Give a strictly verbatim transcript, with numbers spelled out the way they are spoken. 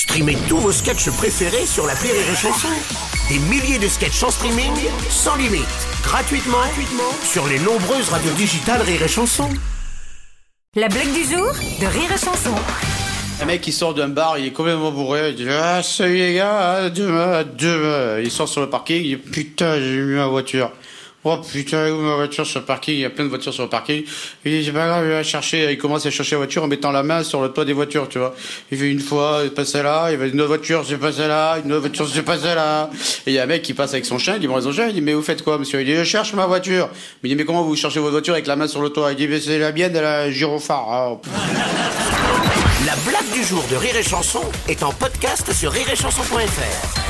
Streamez tous vos sketchs préférés sur l'appli Rire et Chansons. Des milliers de sketchs en streaming, sans limite, gratuitement, gratuitement sur les nombreuses radios digitales Rire et Chansons. La blague du jour de Rire et Chansons. Un mec qui sort d'un bar, il est complètement bourré, il dit « Ah, salut les gars, demain, demain !» Il sort sur le parking, il dit « Putain, j'ai eu ma voiture !» Oh putain, où ma voiture sur le parking? Il y a plein de voitures sur le parking. Il dit, c'est pas grave, il va chercher. Il commence à chercher la voiture en mettant la main sur le toit des voitures, tu vois. Il fait une fois, il passe là, il fait une autre voiture, c'est passé là, une autre voiture, c'est passé là. Et il y a un mec qui passe avec son chien, il dit, bon, son chien, il dit, mais vous faites quoi, monsieur? Il dit, je cherche ma voiture. Mais il dit, mais comment vous cherchez votre voiture avec la main sur le toit? Il dit, mais c'est la mienne, elle a un gyrophare. Oh. La blague du jour de Rire et Chanson est en podcast sur rire et chanson point f r.